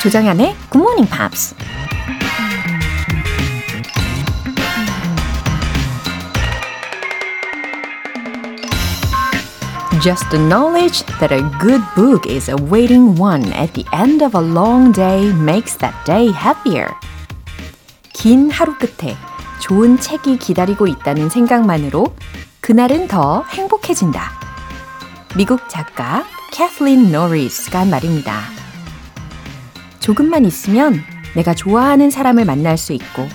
조정현의 Good Morning Pops. Just the knowledge that a good book is awaiting one at the end of a long day makes that day happier. 긴 하루 끝에 좋은 책이 기다리고 있다는 생각만으로 그날은 더 행복해진다. 미국 작가 캐슬린 노리스가 말입니다. 조금만 있으면 내가 좋아하는 사람을 만날 수 있고,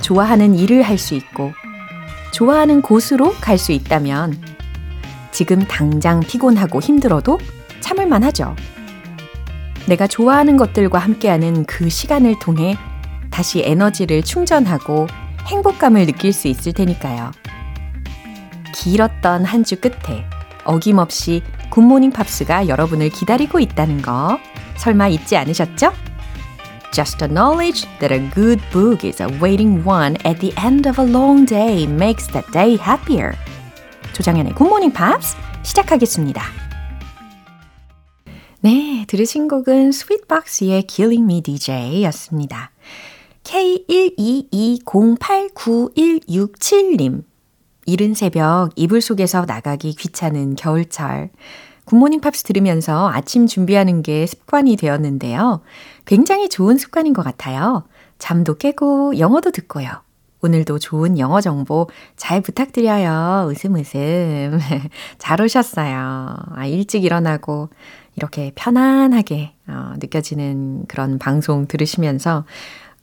좋아하는 일을 할 수 있고, 좋아하는 곳으로 갈 수 있다면 지금 당장 피곤하고 힘들어도 참을만 하죠. 내가 좋아하는 것들과 함께하는 그 시간을 통해 다시 에너지를 충전하고 행복감을 느낄 수 있을 테니까요. 길었던 한 주 끝에 어김없이 굿모닝 팝스가 여러분을 기다리고 있다는 거 설마 잊지 않으셨죠? Just the knowledge that a good book is awaiting one at the end of a long day makes that day happier. 조장현의 굿모닝 팝스 시작하겠습니다. 네, 들으신 곡은 스윗박스의 Killing Me DJ였습니다. K122089167님. 이른 새벽 이불 속에서 나가기 귀찮은 겨울철. 굿모닝 팝스 들으면서 아침 준비하는 게 습관이 되었는데요. 굉장히 좋은 습관인 것 같아요. 잠도 깨고 영어도 듣고요. 오늘도 좋은 영어 정보 잘 부탁드려요. 웃음 웃음. 잘 오셨어요. 아, 일찍 일어나고 이렇게 편안하게 느껴지는 그런 방송 들으시면서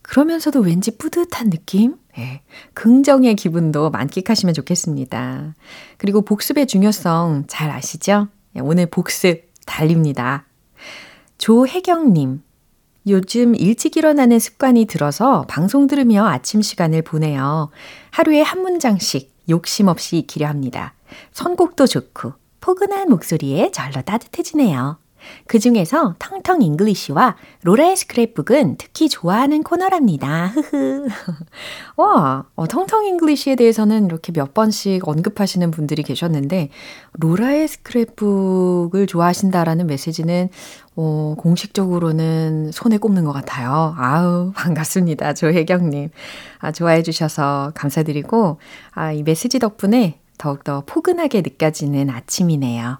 그러면서도 왠지 뿌듯한 느낌? 네. 긍정의 기분도 만끽하시면 좋겠습니다. 그리고 복습의 중요성 잘 아시죠? 오늘 복습 달립니다. 조혜경님, 요즘 일찍 일어나는 습관이 들어서 방송 들으며 아침 시간을 보내요. 하루에 한 문장씩 욕심 없이 익히려 합니다. 선곡도 좋고 포근한 목소리에 절로 따뜻해지네요. 그중에서 텅텅 잉글리시와 로라의 스크랩북은 특히 좋아하는 코너랍니다. 와, 텅텅 잉글리시에 대해서는 이렇게 몇 번씩 언급하시는 분들이 계셨는데 로라의 스크랩북을 좋아하신다라는 메시지는 공식적으로는 손에 꼽는 것 같아요. 아우, 반갑습니다. 조혜경님. 아, 좋아해 주셔서 감사드리고 이 메시지 덕분에 더욱더 포근하게 느껴지는 아침이네요.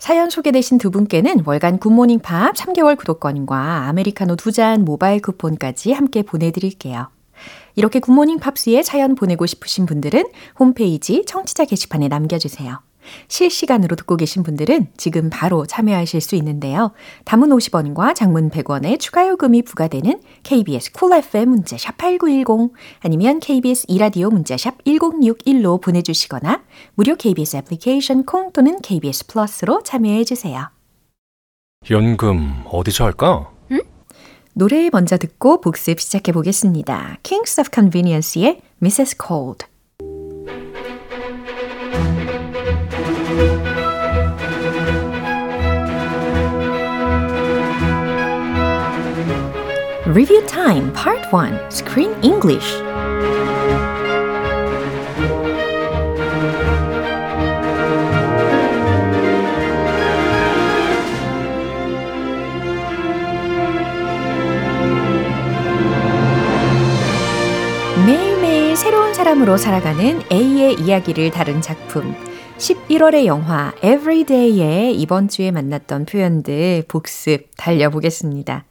사연 소개되신 두 분께는 월간 굿모닝 팝 3개월 구독권과 아메리카노 2잔 모바일 쿠폰까지 함께 보내드릴게요. 이렇게 굿모닝 팝스에 사연 보내고 싶으신 분들은 홈페이지 청취자 게시판에 남겨주세요. 실시간으로 듣고 계신 분들은 지금 바로 참여하실 수 있는데요. 단문 50원과 장문 100원의 추가 요금이 부과되는 KBS 쿨 FM 문자샵 8910 아니면 KBS 이라디오 문자샵 1061로 보내주시거나 무료 KBS 애플리케이션 콩 또는 KBS 플러스로 참여해주세요. 연금 어디서 할까? 응? 노래 먼저 듣고 복습 시작해보겠습니다. Kings of Convenience의 Mrs. Cold. Review Time Part 1 Screen English. 매일매일 새로운 사람으로 살아가는 A의 이야기를 다룬 작품. 11월의 영화 Everyday에 이번 주에 만났던 표현들 복습 달려보겠습니다.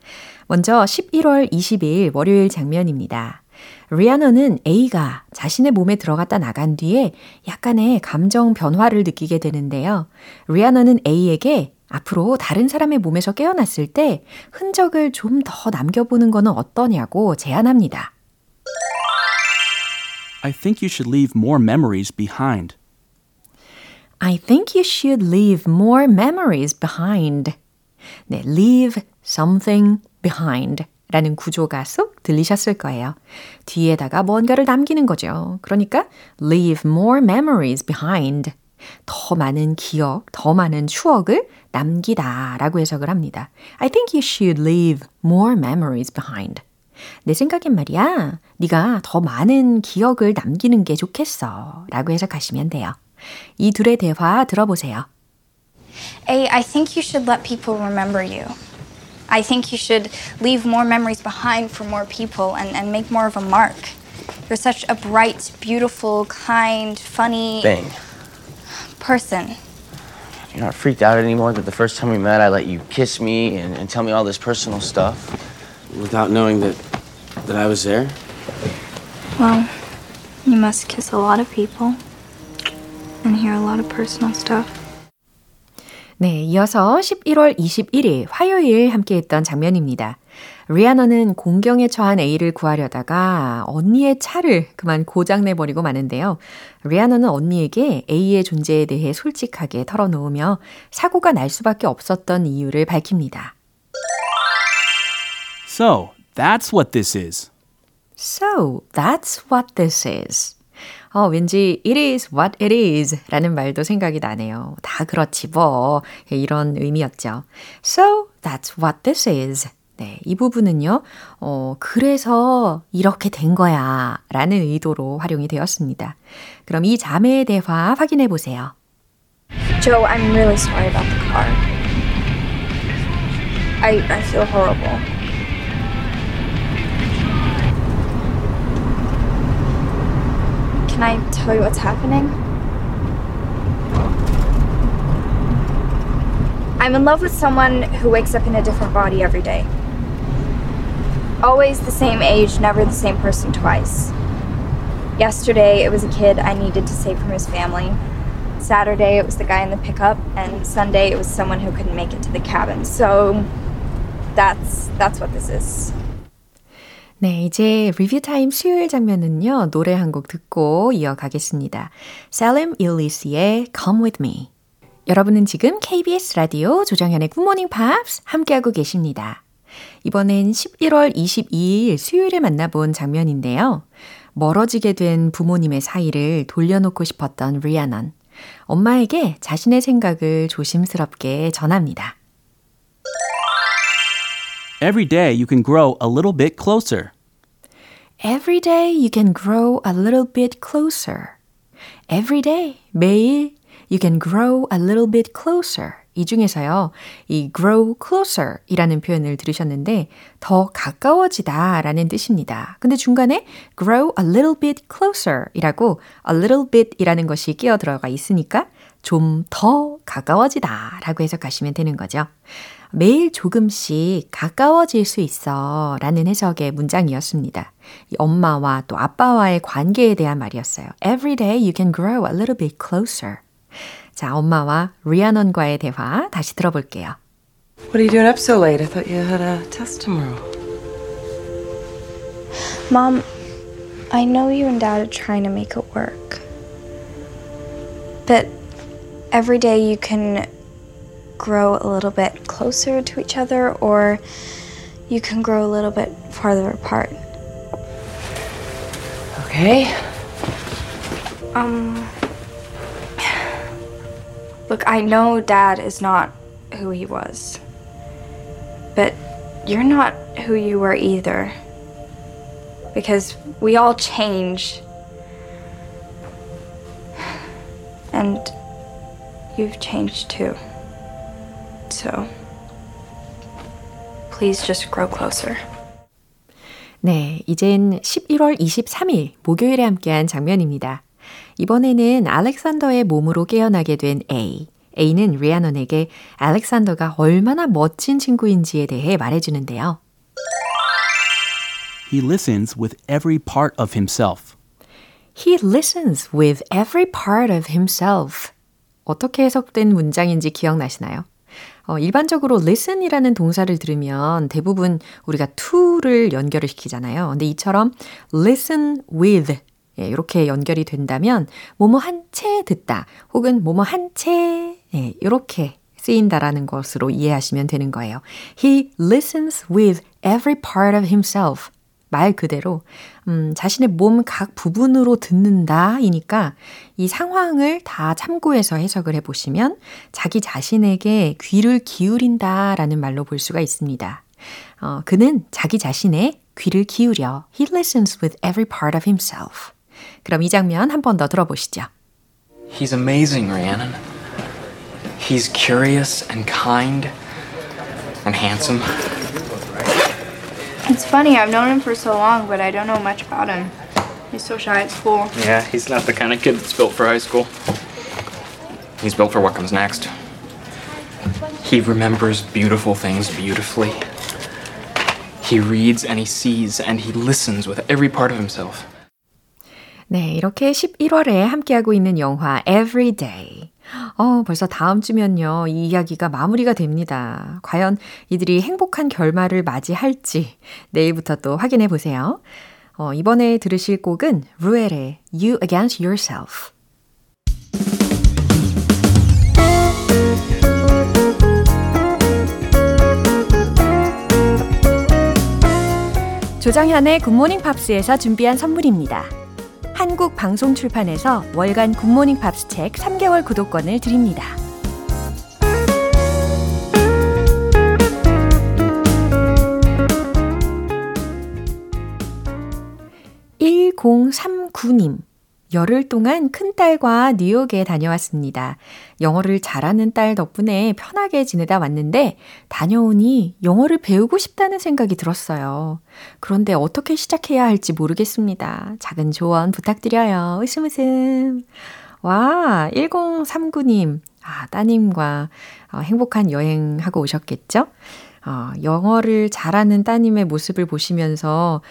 먼저 11월 20일 월요일 장면입니다. 리아노는 A가 자신의 몸에 들어갔다 나간 뒤에 약간의 감정 변화를 느끼게 되는데요. 리아노는 A에게 앞으로 다른 사람의 몸에서 깨어났을 때 흔적을 좀 더 남겨보는 거는 어떠냐고 제안합니다. I think you should leave more memories behind. I think you should leave more memories behind. 네, leave something behind 라는 구조가 쏙 들리셨을 거예요. 뒤에다가 뭔가를 남기는 거죠. 그러니까 leave more memories behind. 더 많은 기억, 더 많은 추억을 남기다 라고 해석을 합니다. I think you should leave more memories behind. 내 생각엔 말이야, 네가 더 많은 기억을 남기는 게 좋겠어 라고 해석하시면 돼요. 이 둘의 대화 들어보세요. A, I think you should let people remember you. I think you should leave more memories behind for more people and make more of a mark. You're such a bright, beautiful, kind, funny... Thing. ...person. You're not freaked out anymore that the first time we met, I let you kiss me and tell me all this personal stuff? Without knowing that I was there? Well, you must kiss a lot of people and hear a lot of personal stuff. 네, 이어서 11월 21일 화요일 함께했던 장면입니다. 리아너는 공경에 처한 에이를 구하려다가 언니의 차를 그만 고장내버리고 마는데요. 리아너는 언니에게 에이의 존재에 대해 솔직하게 털어놓으며 사고가 날 수밖에 없었던 이유를 밝힙니다. So, that's what this is. So, that's what this is. 왠지 it is what it is 라는 말도 생각이 나네요. 다 그렇지 뭐. 이런 의미였죠. So, that's what this is. 네, 이 부분은요. 그래서 이렇게 된 거야 라는 의도로 활용이 되었습니다. 그럼 이 자매의 대화 확인해 보세요. Joe, I'm really sorry about the car. I feel horrible. Can I tell you what's happening? I'm in love with someone who wakes up in a different body every day. Always the same age, never the same person twice. Yesterday, it was a kid I needed to save from his family. Saturday, it was the guy in the pickup, and Sunday, it was someone who couldn't make it to the cabin. So, that's what this is. 네, 이제 리뷰 타임 수요일 장면은요. 노래 한 곡 듣고 이어가겠습니다. Salem Illis의 Come With Me. 여러분은 지금 KBS 라디오 조정현의 Good Morning Pops 함께하고 계십니다. 이번엔 11월 22일 수요일에 만나본 장면인데요. 멀어지게 된 부모님의 사이를 돌려놓고 싶었던 리아넌. 엄마에게 자신의 생각을 조심스럽게 전합니다. Every day you can grow a little bit closer. Every day you can grow a little bit closer. Every day, 매일 you can grow a little bit closer. 이 중에서요, 이 grow closer 이라는 표현을 들으셨는데 더 가까워지다 라는 뜻입니다. 근데 중간에 grow a little bit closer 이라고 a little bit 이라는 것이 끼어 들어가 있으니까 좀 더 가까워지다 라고 해석하시면 되는 거죠. 매일 조금씩 가까워질 수 있어 라는 해석의 문장이었습니다. 이 엄마와 또 아빠와의 관계에 대한 말이었어요. Every day you can grow a little bit closer. 자, 엄마와 리아넌과의 대화 다시 들어볼게요. What are you doing up so late? I thought you had a test tomorrow. Mom, I know you and Dad are trying to make it work. But every day you can grow a little bit closer to each other or you can grow a little bit farther apart. Okay. Look, I know Dad is not who he was, but you're not who you were either, because we all change, and you've changed too, so please just grow closer. 네, 이젠 11월 23일 목요일에 함께한 장면입니다. 이번에는 알렉산더의 몸으로 깨어나게 된 A. A는 리아넌에게 알렉산더가 얼마나 멋진 친구인지에 대해 말해주는데요. He listens with every part of himself. He listens with every part of himself. 어떻게 해석된 문장인지 기억나시나요? 일반적으로 listen이라는 동사를 들으면 대부분 우리가 to를 연결을 시키잖아요. 근데 이처럼 listen with 예, 이렇게 연결이 된다면 뭐뭐 한 채 듣다 혹은 뭐뭐 한 채 예, 이렇게 쓰인다라는 것으로 이해하시면 되는 거예요. He listens with every part of himself. 말 그대로 자신의 몸 각 부분으로 듣는다이니까 이 상황을 다 참고해서 해석을 해보시면 자기 자신에게 귀를 기울인다라는 말로 볼 수가 있습니다. 그는 자기 자신의 귀를 기울여. He listens with every part of himself. 그럼 이 장면 한 번 더 들어보시죠. He's amazing, Rhiannon. He's curious and kind and handsome. It's funny, I've known him for so long, but I don't know much about him. He's so shy at school. Yeah, he's not the kind of kid that's built for high school. He's built for what comes next. He remembers beautiful things beautifully. He reads and he sees and he listens with every part of himself. 네, 이렇게 11월에 함께하고 있는 영화 Everyday. 벌써 다음 주면요. 이 이야기가 마무리가 됩니다. 과연 이들이 행복한 결말을 맞이할지 내일부터 또 확인해 보세요. 이번에 들으실 곡은 루엘의 You Against Yourself. 조정현의 굿모닝 팝스에서 준비한 선물입니다. 한국 방송 출판에서 월간 굿모닝 팝스 책 3개월 구독권을 드립니다. 님, 열흘 동안 큰딸과 뉴욕에 다녀왔습니다. 영어를 잘하는 딸 덕분에 편하게 지내다 왔는데 다녀오니 영어를 배우고 싶다는 생각이 들었어요. 그런데 어떻게 시작해야 할지 모르겠습니다. 작은 조언 부탁드려요. 웃음 웃음. 와, 1039님. 따님과 행복한 여행하고 오셨겠죠? 영어를 잘하는 따님의 모습을 보시면서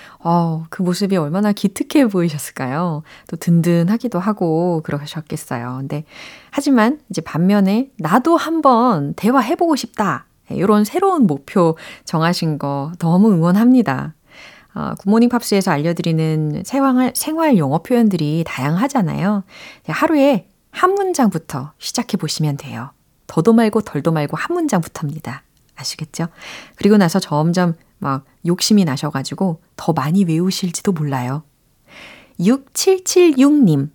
그 모습이 얼마나 기특해 보이셨을까요? 또 든든하기도 하고 그러셨겠어요. 근데 하지만 이제 반면에 나도 한번 대화해보고 싶다. 이런 새로운 목표 정하신 거 너무 응원합니다. 굿모닝 팝스에서 알려드리는 생활 영어 표현들이 다양하잖아요. 하루에 한 문장부터 시작해보시면 돼요. 더도 말고 덜도 말고 한 문장부터입니다. 아시겠죠? 그리고 나서 점점 막 욕심이 나셔가지고 더 많이 외우실지도 몰라요. 6776님,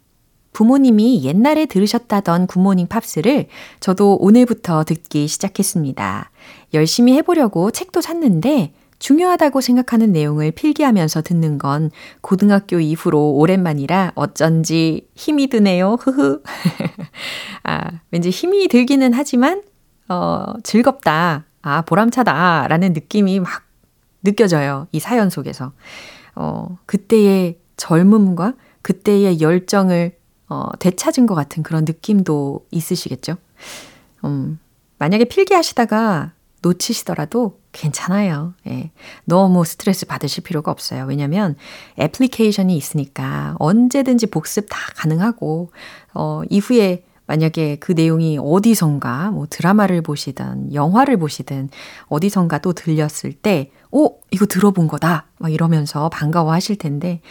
부모님이 옛날에 들으셨다던 굿모닝 팝스를 저도 오늘부터 듣기 시작했습니다. 열심히 해보려고 책도 샀는데 중요하다고 생각하는 내용을 필기하면서 듣는 건 고등학교 이후로 오랜만이라 어쩐지 힘이 드네요. 왠지 힘이 들기는 하지만 즐겁다. 보람차다 라는 느낌이 막 느껴져요. 이 사연 속에서. 그때의 젊음과 그때의 열정을 되찾은 것 같은 그런 느낌도 있으시겠죠. 만약에 필기하시다가 놓치시더라도 괜찮아요. 예. 너무 스트레스 받으실 필요가 없어요. 왜냐하면 애플리케이션이 있으니까 언제든지 복습 다 가능하고 이후에 만약에 그 내용이 어디선가 뭐 드라마를 보시든 영화를 보시든 어디선가 또 들렸을 때 이거 들어본 거다 막 이러면서 반가워하실 텐데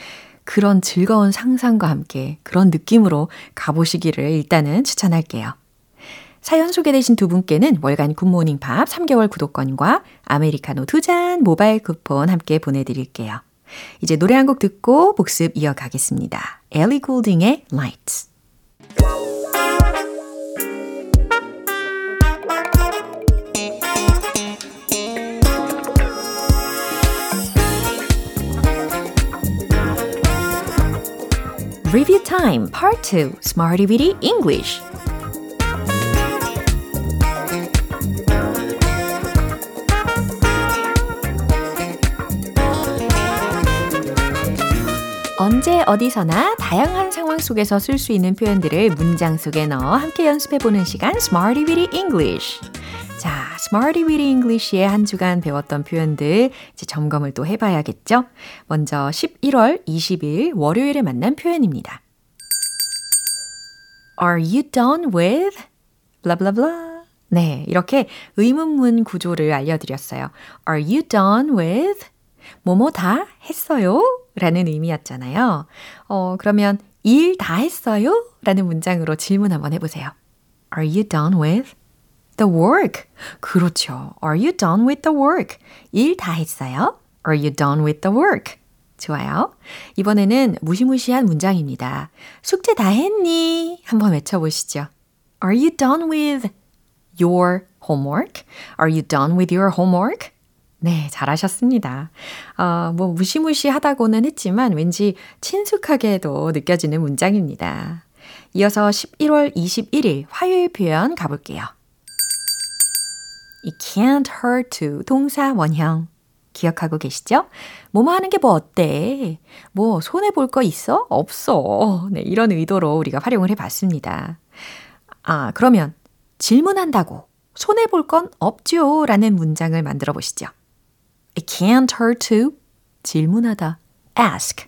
그런 즐거운 상상과 함께 그런 느낌으로 가보시기를 일단은 추천할게요. 사연 소개되신 두 분께는 월간 굿모닝 팝 3개월 구독권과 아메리카노 2잔 모바일 쿠폰 함께 보내드릴게요. 이제 노래 한 곡 듣고 복습 이어가겠습니다. 엘리 골딩의 Lights. Review Time Part 2 Smarty Bitty English. 언제 어디서나 다양한 상황 속에서 쓸 수 있는 표현들을 문장 속에 넣어 함께 연습해보는 시간 Smarty Bitty English. 자, Smarty Bitty English의 한 주간 배웠던 표현들 이제 점검을 또 해봐야겠죠? 먼저 11월 20일 월요일에 만난 표현입니다. Are you done with? blah blah blah. 네, 이렇게 의문문 구조를 알려드렸어요. Are you done with? 뭐뭐 다 했어요? 라는 의미였잖아요. 그러면 일 다 했어요? 라는 문장으로 질문 한번 해보세요. Are you done with? The work. 그렇죠. Are you done with the work? 일 다 했어요? Are you done with the work? 좋아요. 이번에는 무시무시한 문장입니다. 숙제 다 했니? 한번 외쳐보시죠. Are you done with your homework? Are you done with your homework? 네, 잘하셨습니다. 무시무시하다고는 했지만 왠지 친숙하게도 느껴지는 문장입니다. 이어서 11월 21일 화요일 표현 가볼게요. It can't hurt to 동사 원형 기억하고 계시죠? 뭐뭐 하는 게 뭐 어때? 뭐 손해볼 거 있어? 없어. 네, 이런 의도로 우리가 활용을 해봤습니다. 아, 그러면 질문한다고 손해볼 건 없죠? 라는 문장을 만들어 보시죠. It can't hurt to 질문하다. ask.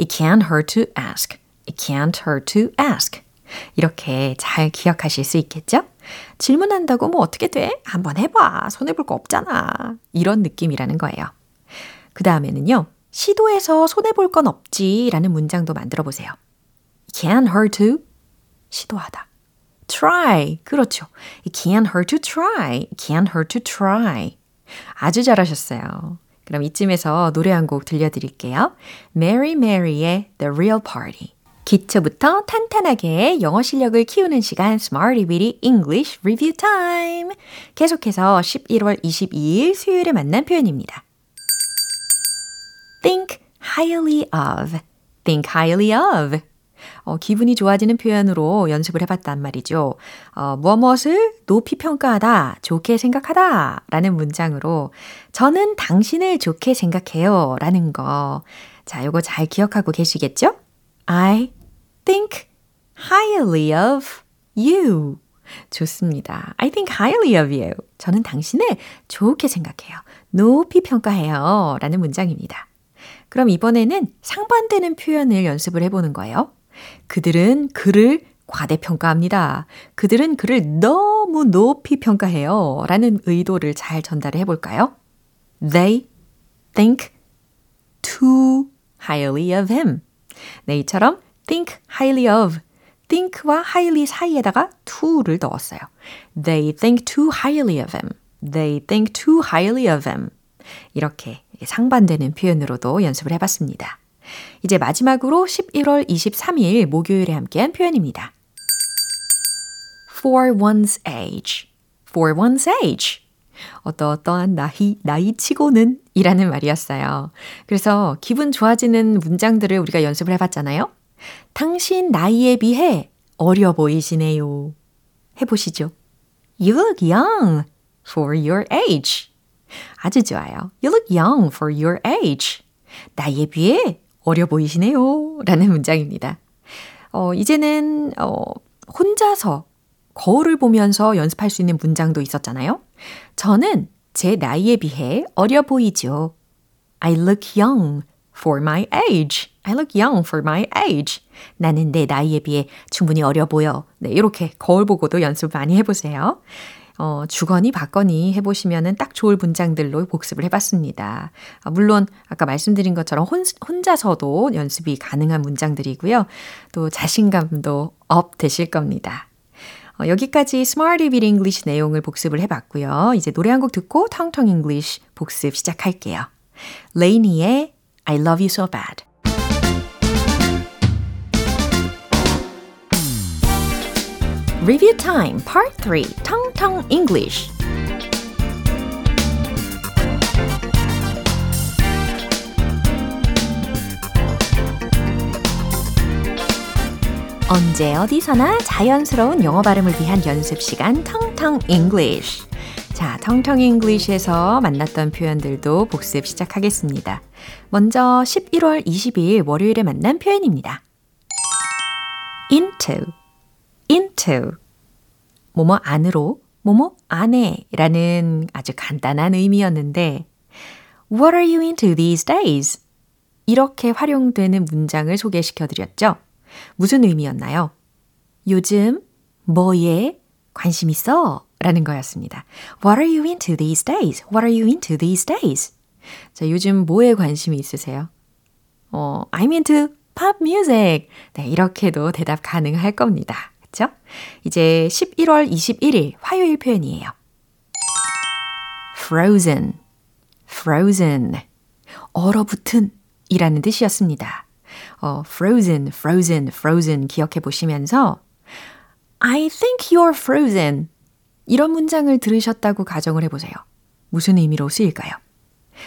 It can't hurt to ask. It can't hurt to ask. 이렇게 잘 기억하실 수 있겠죠? 질문한다고 뭐 어떻게 돼? 한번 해봐. 손해볼 거 없잖아. 이런 느낌이라는 거예요. 그 다음에는요. 시도해서 손해볼 건 없지 라는 문장도 만들어 보세요. It can't hurt to 시도하다. try. 그렇죠. It can't hurt to try. It can't hurt to try. 아주 잘하셨어요. 그럼 이쯤에서 노래 한 곡 들려드릴게요. Mary Mary의 The Real Party. 기초부터 탄탄하게 영어 실력을 키우는 시간 Smarty Bitty English Review Time. 계속해서 11월 22일 수요일에 만난 표현입니다. Think highly of. Think highly of. 기분이 좋아지는 표현으로 연습을 해봤단 말이죠. 무엇을 높이 평가하다, 좋게 생각하다 라는 문장으로 저는 당신을 좋게 생각해요 라는 거. 자, 요거 잘 기억하고 계시겠죠? I think highly of you. 좋습니다. I think highly of you. 저는 당신을 좋게 생각해요. 높이 평가해요 라는 문장입니다. 그럼 이번에는 상반되는 표현을 연습을 해보는 거예요. 그들은 그를 과대평가합니다. 그들은 그를 너무 높이 평가해요. 라는 의도를 잘 전달해 볼까요? They think too highly of him. 네, 이처럼 think highly of, think와 highly 사이에다가 to를 넣었어요. They think too highly of him. They think too highly of him. 이렇게 상반되는 표현으로도 연습을 해봤습니다. 이제 마지막으로 11월 23일 목요일에 함께한 표현입니다. For one's age. For one's age. 어떠한 나이치고는 이라는 말이었어요. 그래서 기분 좋아지는 문장들을 우리가 연습을 해봤잖아요. 당신 나이에 비해 어려 보이시네요. 해보시죠. You look young for your age. 아주 좋아요. You look young for your age. 나이에 비해 어려 보이시네요 라는 문장입니다. 이제는 혼자서 거울을 보면서 연습할 수 있는 문장도 있었잖아요. 저는 제 나이에 비해 어려 보이죠. I look young for my age. I look young for my age. 나는 내 나이에 비해 충분히 어려 보여. 네, 이렇게 거울 보고도 연습 많이 해보세요. 주거니 받거니 해보시면 딱 좋을 문장들로 복습을 해봤습니다. 물론 아까 말씀드린 것처럼 혼자서도 연습이 가능한 문장들이고요. 또 자신감도 업 되실 겁니다. 여기까지 Smarty Bit English 내용을 복습을 해봤고요. 이제 노래 한 곡 듣고 텅텅 English 복습 시작할게요. 레이니의 I Love You So Bad. Review Time Part 3 텅텅 English. 언제 어디서나 자연스러운 영어 발음을 위한 연습 시간 텅텅 English. 자, 텅텅 English에서 만났던 표현들도 복습 시작하겠습니다. 먼저 11월 22일 월요일에 만난 표현입니다. Into 뭐뭐 안으로, 뭐뭐 안에 라는 아주 간단한 의미였는데 What are you into these days? 이렇게 활용되는 문장을 소개시켜드렸죠. 무슨 의미였나요? 요즘 뭐에 관심 있어? 라는 거였습니다. What are you into these days? What are you into these days? 자, 요즘 뭐에 관심이 있으세요? I'm into pop music. 네, 이렇게도 대답 가능할 겁니다. 이제 11월 21일 화요일 표현이에요. Frozen. 얼어붙은 이라는 뜻이었습니다. Frozen 기억해 보시면서 I think you're frozen. 이런 문장을 들으셨다고 가정을 해보세요. 무슨 의미로 쓰일까요?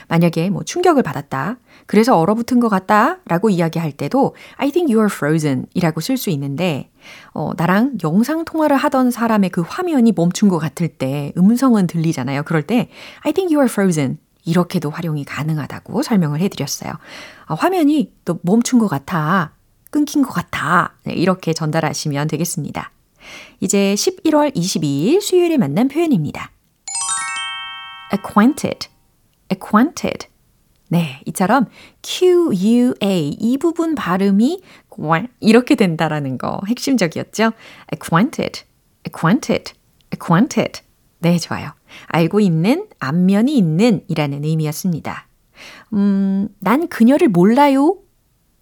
만약에 뭐 충격을 받았다, 그래서 얼어붙은 것 같다 라고 이야기할 때도 I think you're frozen 이라고 쓸 수 있는데 나랑 영상통화를 하던 사람의 그 화면이 멈춘 것 같을 때 음성은 들리잖아요. 그럴 때 I think you're frozen 이렇게도 활용이 가능하다고 설명을 해드렸어요. 화면이 또 멈춘 것 같아, 끊긴 것 같아 이렇게 전달하시면 되겠습니다. 이제 11월 22일 수요일에 만난 표현입니다. Acquainted, acquainted. 네, 이처럼 Q-U-A 이 부분 발음이 이렇게 된다라는 거 핵심적이었죠. Acquainted, acquainted, acquainted. 네, 좋아요. 알고 있는, 안면이 있는 이라는 의미였습니다. 난 그녀를 몰라요.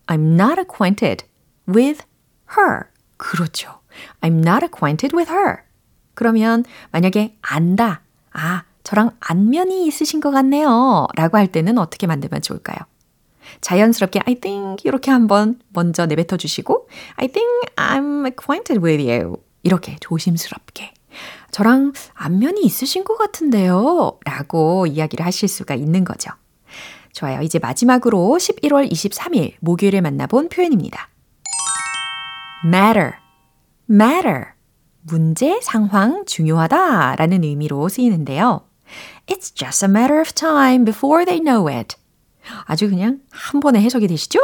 I'm not acquainted with her. 그렇죠. I'm not acquainted with her. 그러면 만약에 안다, 아, 저랑 안면이 있으신 것 같네요 라고 할 때는 어떻게 만들면 좋을까요? 자연스럽게 I think 이렇게 한번 먼저 내뱉어 주시고 I think I'm acquainted with you 이렇게 조심스럽게 저랑 안면이 있으신 것 같은데요 라고 이야기를 하실 수가 있는 거죠. 좋아요. 이제 마지막으로 11월 23일 목요일에 만나본 표현입니다. matter, matter. 문제, 상황, 중요하다 라는 의미로 쓰이는데요. It's just a matter of time before they know it. 아주 그냥 한 번에 해석이 되시죠?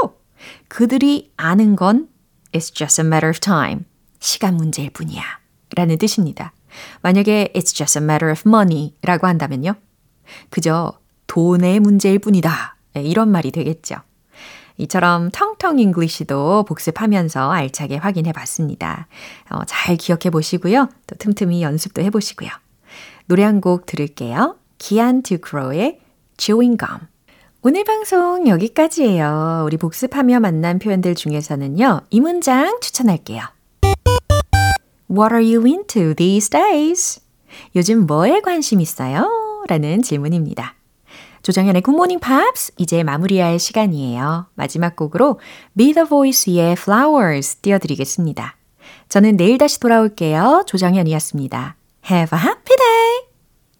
그들이 아는 건 It's just a matter of time. 시간 문제일 뿐이야 라는 뜻입니다. 만약에 It's just a matter of money 라고 한다면요. 그저 돈의 문제일 뿐이다. 이런 말이 되겠죠. 이처럼 텅텅 잉글리시도 복습하면서 알차게 확인해봤습니다. 잘 기억해보시고요. 또 틈틈이 연습도 해보시고요. 노래 한 곡 들을게요. 기안 듀크로의 Chewing Gum. 오늘 방송 여기까지예요. 우리 복습하며 만난 표현들 중에서는요. 이 문장 추천할게요. What are you into these days? 요즘 뭐에 관심 있어요? 라는 질문입니다. 조정현의 굿모닝 팝스 이제 마무리할 시간이에요. 마지막 곡으로 Be The Voice의 Flowers 띄워드리겠습니다. 저는 내일 다시 돌아올게요. 조정현이었습니다. Have a happy day!